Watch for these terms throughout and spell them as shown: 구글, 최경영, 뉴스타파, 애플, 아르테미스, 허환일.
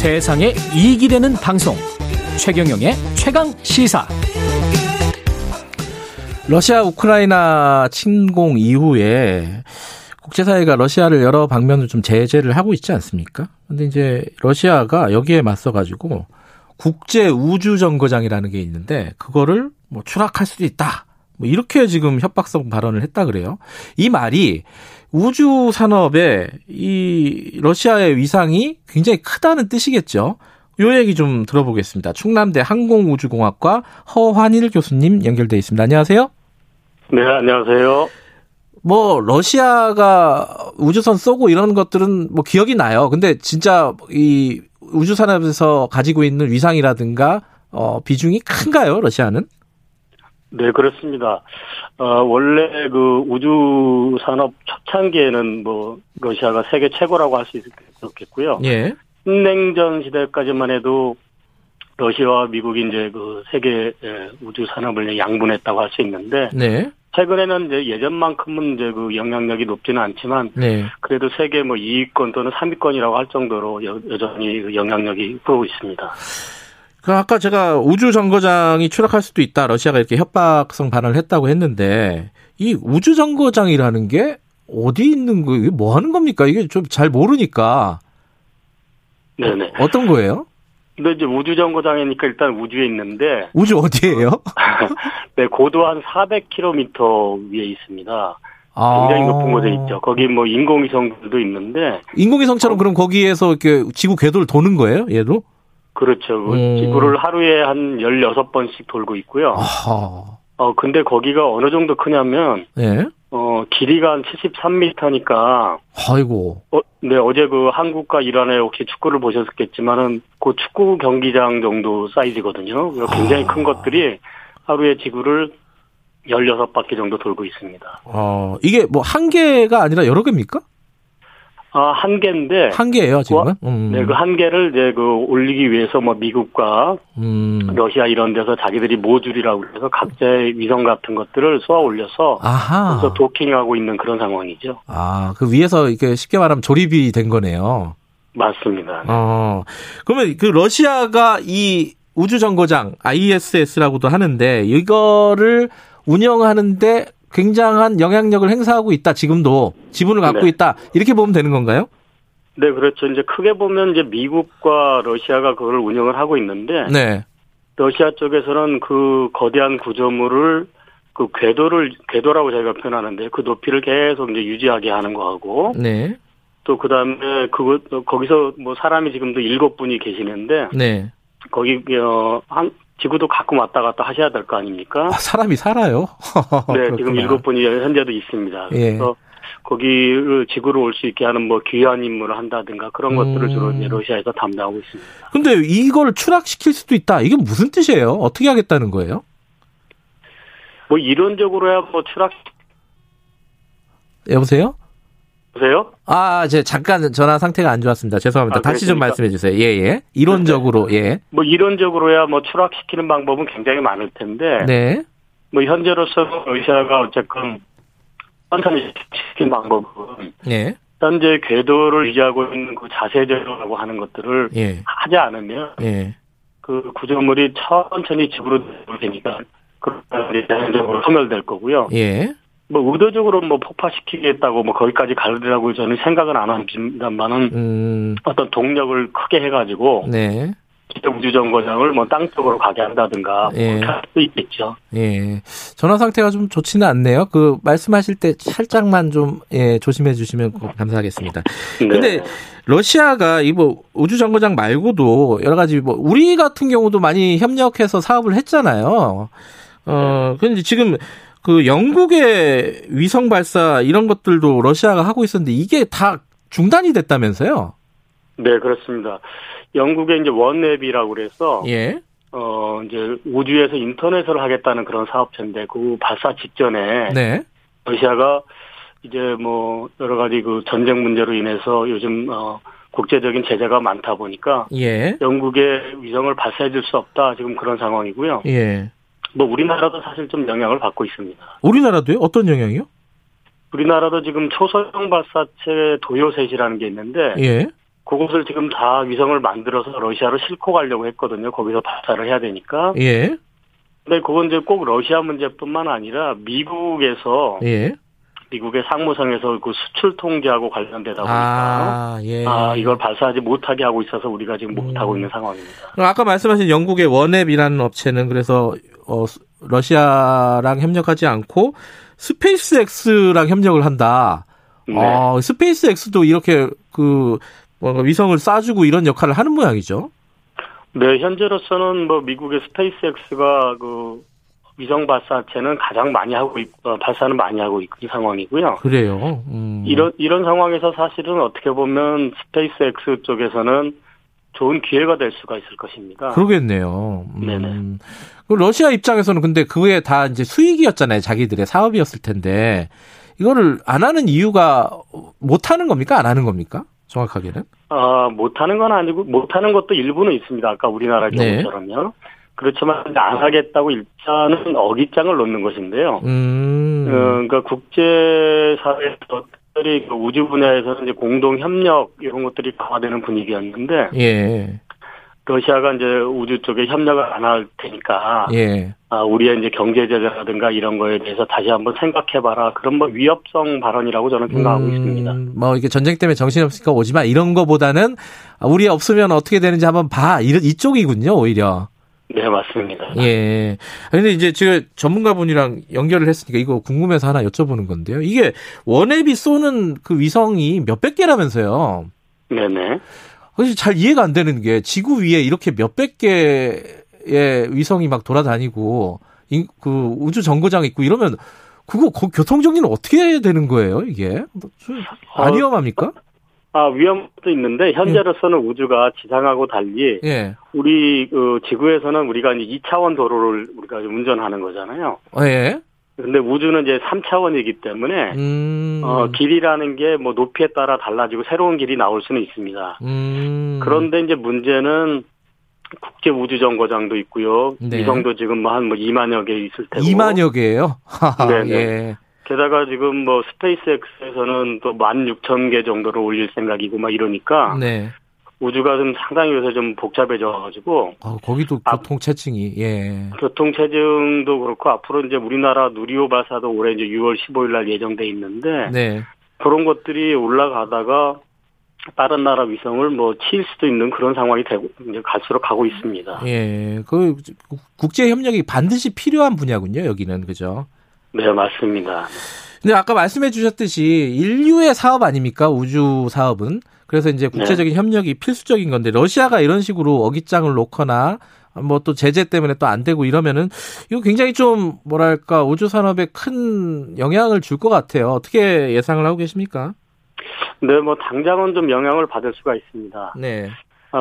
세상에 이익이 되는 방송 최경영의 최강시사. 러시아 우크라이나 침공 이후에 국제사회가 러시아를 여러 방면으로 좀 제재를 하고 있지 않습니까? 그런데 이제 러시아가 여기에 맞서가지고 국제우주정거장이라는 게 있는데 그거를 뭐 추락할 수도 있다. 뭐 이렇게 지금 협박성 발언을 했다 그래요. 이 말이 우주 산업에 이 러시아의 위상이 굉장히 크다는 뜻이겠죠. 요 얘기 좀 들어보겠습니다. 충남대 항공우주공학과 허환일 교수님 연결돼 있습니다. 안녕하세요. 네, 안녕하세요. 뭐 러시아가 우주선 쏘고 이런 것들은 뭐 기억이 나요. 근데 진짜 이 우주 산업에서 가지고 있는 위상이라든가 비중이 큰가요, 러시아는? 네, 그렇습니다. 원래 그 우주 산업 초창기에는 뭐 러시아가 세계 최고라고 할 수 있었겠고요. 예. 신냉전 시대까지만 해도 러시아와 미국이 이제 그 세계 우주 산업을 양분했다고 할 수 있는데, 네. 최근에는 이제 예전만큼은 이제 그 영향력이 높지는 않지만, 네. 그래도 세계 뭐 2위권 또는 3위권이라고 할 정도로 여전히 영향력이 흐르고 있습니다. 아까 제가 우주정거장이 추락할 수도 있다. 러시아가 이렇게 협박성 발언을 했다고 했는데, 이 우주정거장이라는 게 어디 있는 거예요? 이게 뭐 하는 겁니까? 이게 좀 잘 모르니까. 네네. 어떤 거예요? 근데 이제 우주정거장이니까 일단 우주에 있는데. 우주 어디예요? 네, 고도 한 400km 위에 있습니다. 굉장히 높은 곳에 있죠. 거기 뭐 인공위성들도 있는데. 인공위성처럼 그럼 거기에서 이렇게 지구 궤도를 도는 거예요? 얘도? 그렇죠. 지구를 하루에 한 16번씩 돌고 있고요. 아하. 근데 거기가 어느 정도 크냐면, 예. 길이가 한 73m니까. 아이고. 네, 어제 그 한국과 이란의 혹시 축구를 보셨겠지만은, 그 축구 경기장 정도 사이즈거든요. 굉장히 큰 것들이 하루에 지구를 16바퀴 정도 돌고 있습니다. 이게 뭐 한 개가 아니라 여러 개입니까? 한 개인데. 한 개예요, 지금은? 네, 그 한 개를 이제 그 올리기 위해서 뭐 미국과, 러시아 이런 데서 자기들이 모듈이라고 해서 각자의 위성 같은 것들을 쏘아 올려서. 아하. 그래서 도킹하고 있는 그런 상황이죠. 그 위에서 이렇게 쉽게 말하면 조립이 된 거네요. 맞습니다. 그러면 그 러시아가 이 우주정거장, ISS라고도 하는데, 이거를 운영하는데 굉장한 영향력을 행사하고 있다. 지금도 지분을 갖고, 네. 있다. 이렇게 보면 되는 건가요? 네, 그렇죠. 이제 크게 보면 이제 미국과 러시아가 그걸 운영을 하고 있는데, 네. 러시아 쪽에서는 그 거대한 구조물을 그 궤도라고 저희가 표현하는데 그 높이를 계속 이제 유지하게 하는 거 하고, 네. 또 그다음에 거기서 뭐 사람이 지금도 7분이 계시는데, 네. 거기 지구도 가끔 왔다 갔다 하셔야 될 거 아닙니까? 사람이 살아요? 네, 지금 7분이 현재도 있습니다. 그래서 예. 거기를 지구로 올 수 있게 하는 뭐 귀환 임무를 한다든가 그런 것들을 주로 이제 러시아에서 담당하고 있습니다. 근데 이걸 추락시킬 수도 있다. 이게 무슨 뜻이에요? 어떻게 하겠다는 거예요? 뭐 이론적으로야 뭐 여보세요? 보세요? 제 잠깐 전화 상태가 안 좋았습니다. 죄송합니다. 다시 좀 말씀해 주세요. 예. 이론적으로, 네. 예. 뭐 이론적으로야 뭐 추락시키는 방법은 굉장히 많을 텐데, 네. 뭐 현재로서 러시아가 어쨌건 천천히 시키는 방법은, 네. 현재 궤도를 유지하고 있는 그 자세 제도라고 하는 것들을, 예. 하지 않으면, 예. 그 구조물이 천천히 지구로 되니까 그런 자연적으로 소멸될 거고요. 예. 뭐 의도적으로 뭐 폭파시키겠다고 뭐 거기까지 가려고 저는 생각은 안 합니다만은, 어떤 동력을 크게 해가지고, 네. 우주정거장을 뭐 땅 쪽으로 가게 한다든가, 예. 그렇게 할 수 있겠죠. 예. 전화 상태가 좀 좋지는 않네요. 그 말씀하실 때 살짝만 좀, 예, 조심해 주시면 감사하겠습니다. 그런데, 네. 러시아가 이 뭐 우주정거장 말고도 여러 가지 뭐 우리 같은 경우도 많이 협력해서 사업을 했잖아요. 그런데 지금 그 영국의 위성 발사 이런 것들도 러시아가 하고 있었는데 이게 다 중단이 됐다면서요? 네, 그렇습니다. 영국의 이제 원웹이라고 그래서, 예. 이제 우주에서 인터넷을 하겠다는 그런 사업체인데 그 발사 직전에, 네. 러시아가 이제 뭐 여러 가지 그 전쟁 문제로 인해서 요즘 국제적인 제재가 많다 보니까, 예. 영국의 위성을 발사해 줄 수 없다. 지금 그런 상황이고요. 예. 뭐 우리나라도 사실 좀 영향을 받고 있습니다. 우리나라도요? 어떤 영향이요? 우리나라도 지금 초소형 발사체 도요셋이라는 게 있는데, 예. 그곳을 지금 다 위성을 만들어서 러시아로 싣고 가려고 했거든요. 거기서 발사를 해야 되니까. 예. 근데 그건 이제 꼭 러시아 문제뿐만 아니라 미국에서. 예. 미국의 상무성에서 그 수출 통제하고 관련되다 보니까 이걸 발사하지 못하게 하고 있어서 우리가 지금 못하고 있는 상황입니다. 그럼 아까 말씀하신 영국의 원앱이라는 업체는 그래서 러시아랑 협력하지 않고 스페이스 엑스랑 협력을 한다. 네. 스페이스 엑스도 이렇게 그 위성을 쏴주고 이런 역할을 하는 모양이죠. 네, 현재로서는 뭐 미국의 스페이스 엑스가 그 위성 발사체는 가장 많이 하고 있고, 발사는 많이 하고 있는 상황이고요. 그래요. 이런 상황에서 사실은 어떻게 보면 스페이스X 쪽에서는 좋은 기회가 될 수가 있을 것입니다. 그러겠네요. 네네. 러시아 입장에서는 근데 그게 다 이제 수익이었잖아요. 자기들의 사업이었을 텐데 이거를 안 하는 이유가 못 하는 겁니까? 안 하는 겁니까? 정확하게는? 못 하는 건 아니고 못 하는 것도 일부는 있습니다. 아까 우리나라 경우처럼요. 네. 그렇지만 안 하겠다고 일단은 어깃장을 놓는 것인데요. 그러니까 국제사회에서 특별히 우주 분야에서는 이제 공동 협력 이런 것들이 강화되는 분위기였는데, 예. 러시아가 이제 우주 쪽에 협력을 안 할 테니까, 예. 우리의 이제 경제 제재라든가 이런 거에 대해서 다시 한번 생각해봐라. 그런 뭐 위협성 발언이라고 저는 생각하고 있습니다. 뭐 이게 전쟁 때문에 정신이 없으니까 오지만 이런 거보다는 우리 없으면 어떻게 되는지 한번 봐. 이쪽이군요, 오히려. 네, 맞습니다. 예. 근데 이제 제가 전문가분이랑 연결을 했으니까 이거 궁금해서 하나 여쭤보는 건데요. 이게 원앱이 쏘는 그 위성이 몇백 개라면서요. 네네. 사실 잘 이해가 안 되는 게 지구 위에 이렇게 몇백 개의 위성이 막 돌아다니고 그 우주 정거장 있고 이러면 그거 교통정리는 어떻게 되는 거예요, 이게? 안 위험합니까? 위험도 있는데, 현재로서는 예. 우주가 지상하고 달리, 예. 지구에서는 우리가 이제 2차원 도로를 우리가 운전하는 거잖아요. 예. 근데 우주는 이제 3차원이기 때문에, 길이라는 게 뭐 높이에 따라 달라지고 새로운 길이 나올 수는 있습니다. 그런데 이제 문제는 국제 우주정거장도 있고요. 네. 위성도 지금 뭐 한 2만여 개 있을 테고. 2만여 개예요? 네네. 예. 게다가 지금 뭐 스페이스X에서는 또 16,000개 정도로 올릴 생각이고 막 이러니까 네. 우주가 좀 상당히 요새 좀 복잡해져가지고 거기도 교통체증이 예 교통체증도 그렇고 앞으로 이제 우리나라 누리호 발사도 올해 이제 6월 15일날 예정돼 있는데 네. 그런 것들이 올라가다가 다른 나라 위성을 뭐 치일 수도 있는 그런 상황이 되고 이제 갈수록 가고 있습니다. 예, 그 국제 협력이 반드시 필요한 분야군요 여기는 그죠? 네, 맞습니다. 근데 아까 말씀해 주셨듯이 인류의 사업 아닙니까? 우주 사업은. 그래서 이제 국제적인 네. 협력이 필수적인 건데 러시아가 이런 식으로 어깃장을 놓거나 뭐 또 제재 때문에 또 안 되고 이러면은 이거 굉장히 좀 뭐랄까 우주 산업에 큰 영향을 줄 것 같아요. 어떻게 예상을 하고 계십니까? 네, 뭐 당장은 좀 영향을 받을 수가 있습니다. 네.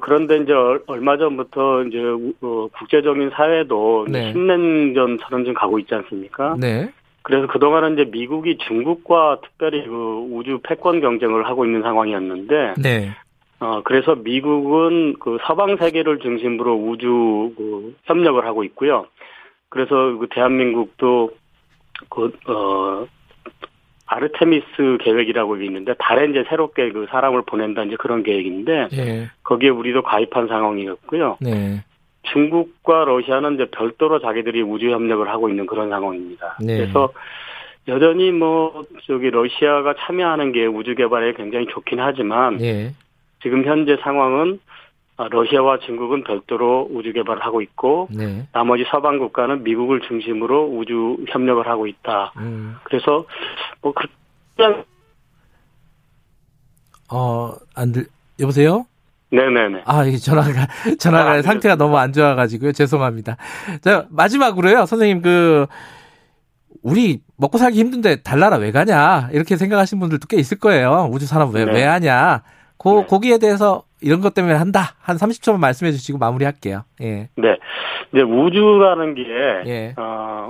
그런데 이제 얼마 전부터 이제 국제적인 사회도 네. 10년 전처럼 좀 가고 있지 않습니까? 네. 그래서 그동안은 이제 미국이 중국과 특별히 그 우주 패권 경쟁을 하고 있는 상황이었는데, 네. 그래서 미국은 그 서방 세계를 중심으로 우주 그 협력을 하고 있고요. 그래서 그 대한민국도 아르테미스 계획이라고 있는데 달에 이제 새롭게 그 사람을 보낸다 이제 그런 계획인데 예. 거기에 우리도 가입한 상황이었고요. 네. 중국과 러시아는 이제 별도로 자기들이 우주 협력을 하고 있는 그런 상황입니다. 네. 그래서 여전히 뭐 저기 러시아가 참여하는 게 우주 개발에 굉장히 좋긴 하지만 예. 지금 현재 상황은 러시아와 중국은 별도로 우주 개발을 하고 있고 네. 나머지 서방 국가는 미국을 중심으로 우주 협력을 하고 있다. 그래서 뭐 그냥 여보세요? 네네네. 이게 전화가 상태가 너무 안 좋아가지고요. 죄송합니다. 자 마지막으로요, 선생님 우리 먹고 살기 힘든데 달나라 왜 가냐 이렇게 생각하시는 분들도 꽤 있을 거예요. 우주 산업 네. 왜 하냐? 네. 거기에 대해서. 이런 것 때문에 한다. 한 30초만 말씀해 주시고 마무리할게요. 예. 네. 이제 우주라는 게, 예.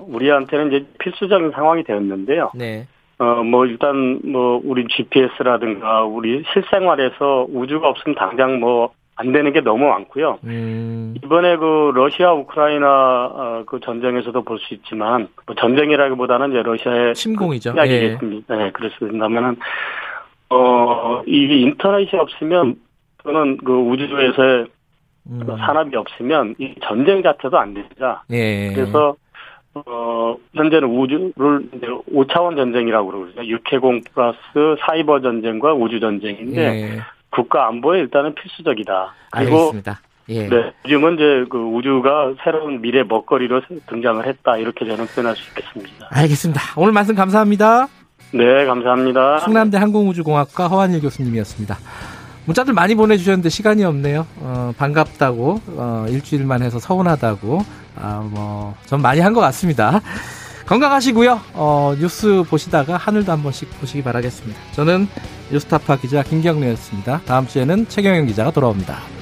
우리한테는 이제 필수적인 상황이 되었는데요. 네. 일단, 우리 GPS라든가, 우리 실생활에서 우주가 없으면 당장 안 되는 게 너무 많고요. 이번에 러시아, 우크라이나, 그 전쟁에서도 볼 수 있지만, 전쟁이라기보다는 이제 러시아의. 침공이죠. 그 예. 네. 그래서 된다면은, 이 인터넷이 없으면 저는 그 우주에서의 산업이 없으면 이 전쟁 자체도 안 됩니다. 예. 그래서 현재는 우주를 이제 5차원 전쟁이라고 그러거든요. 육해공 플러스 사이버 전쟁과 우주 전쟁인데 예. 국가 안보에 일단은 필수적이다. 그리고 알겠습니다. 예. 네, 요즘은 이제 그 우주가 새로운 미래 먹거리로 등장을 했다. 이렇게 저는 표현할 수 있겠습니다. 알겠습니다. 오늘 말씀 감사합니다. 네, 감사합니다. 충남대 항공우주공학과 허환일 교수님이었습니다. 문자들 많이 보내주셨는데 시간이 없네요. 반갑다고, 일주일만 해서 서운하다고, 전 많이 한 것 같습니다. 건강하시고요. 뉴스 보시다가 하늘도 한 번씩 보시기 바라겠습니다. 저는 뉴스타파 기자 김경래였습니다. 다음 주에는 최경영 기자가 돌아옵니다.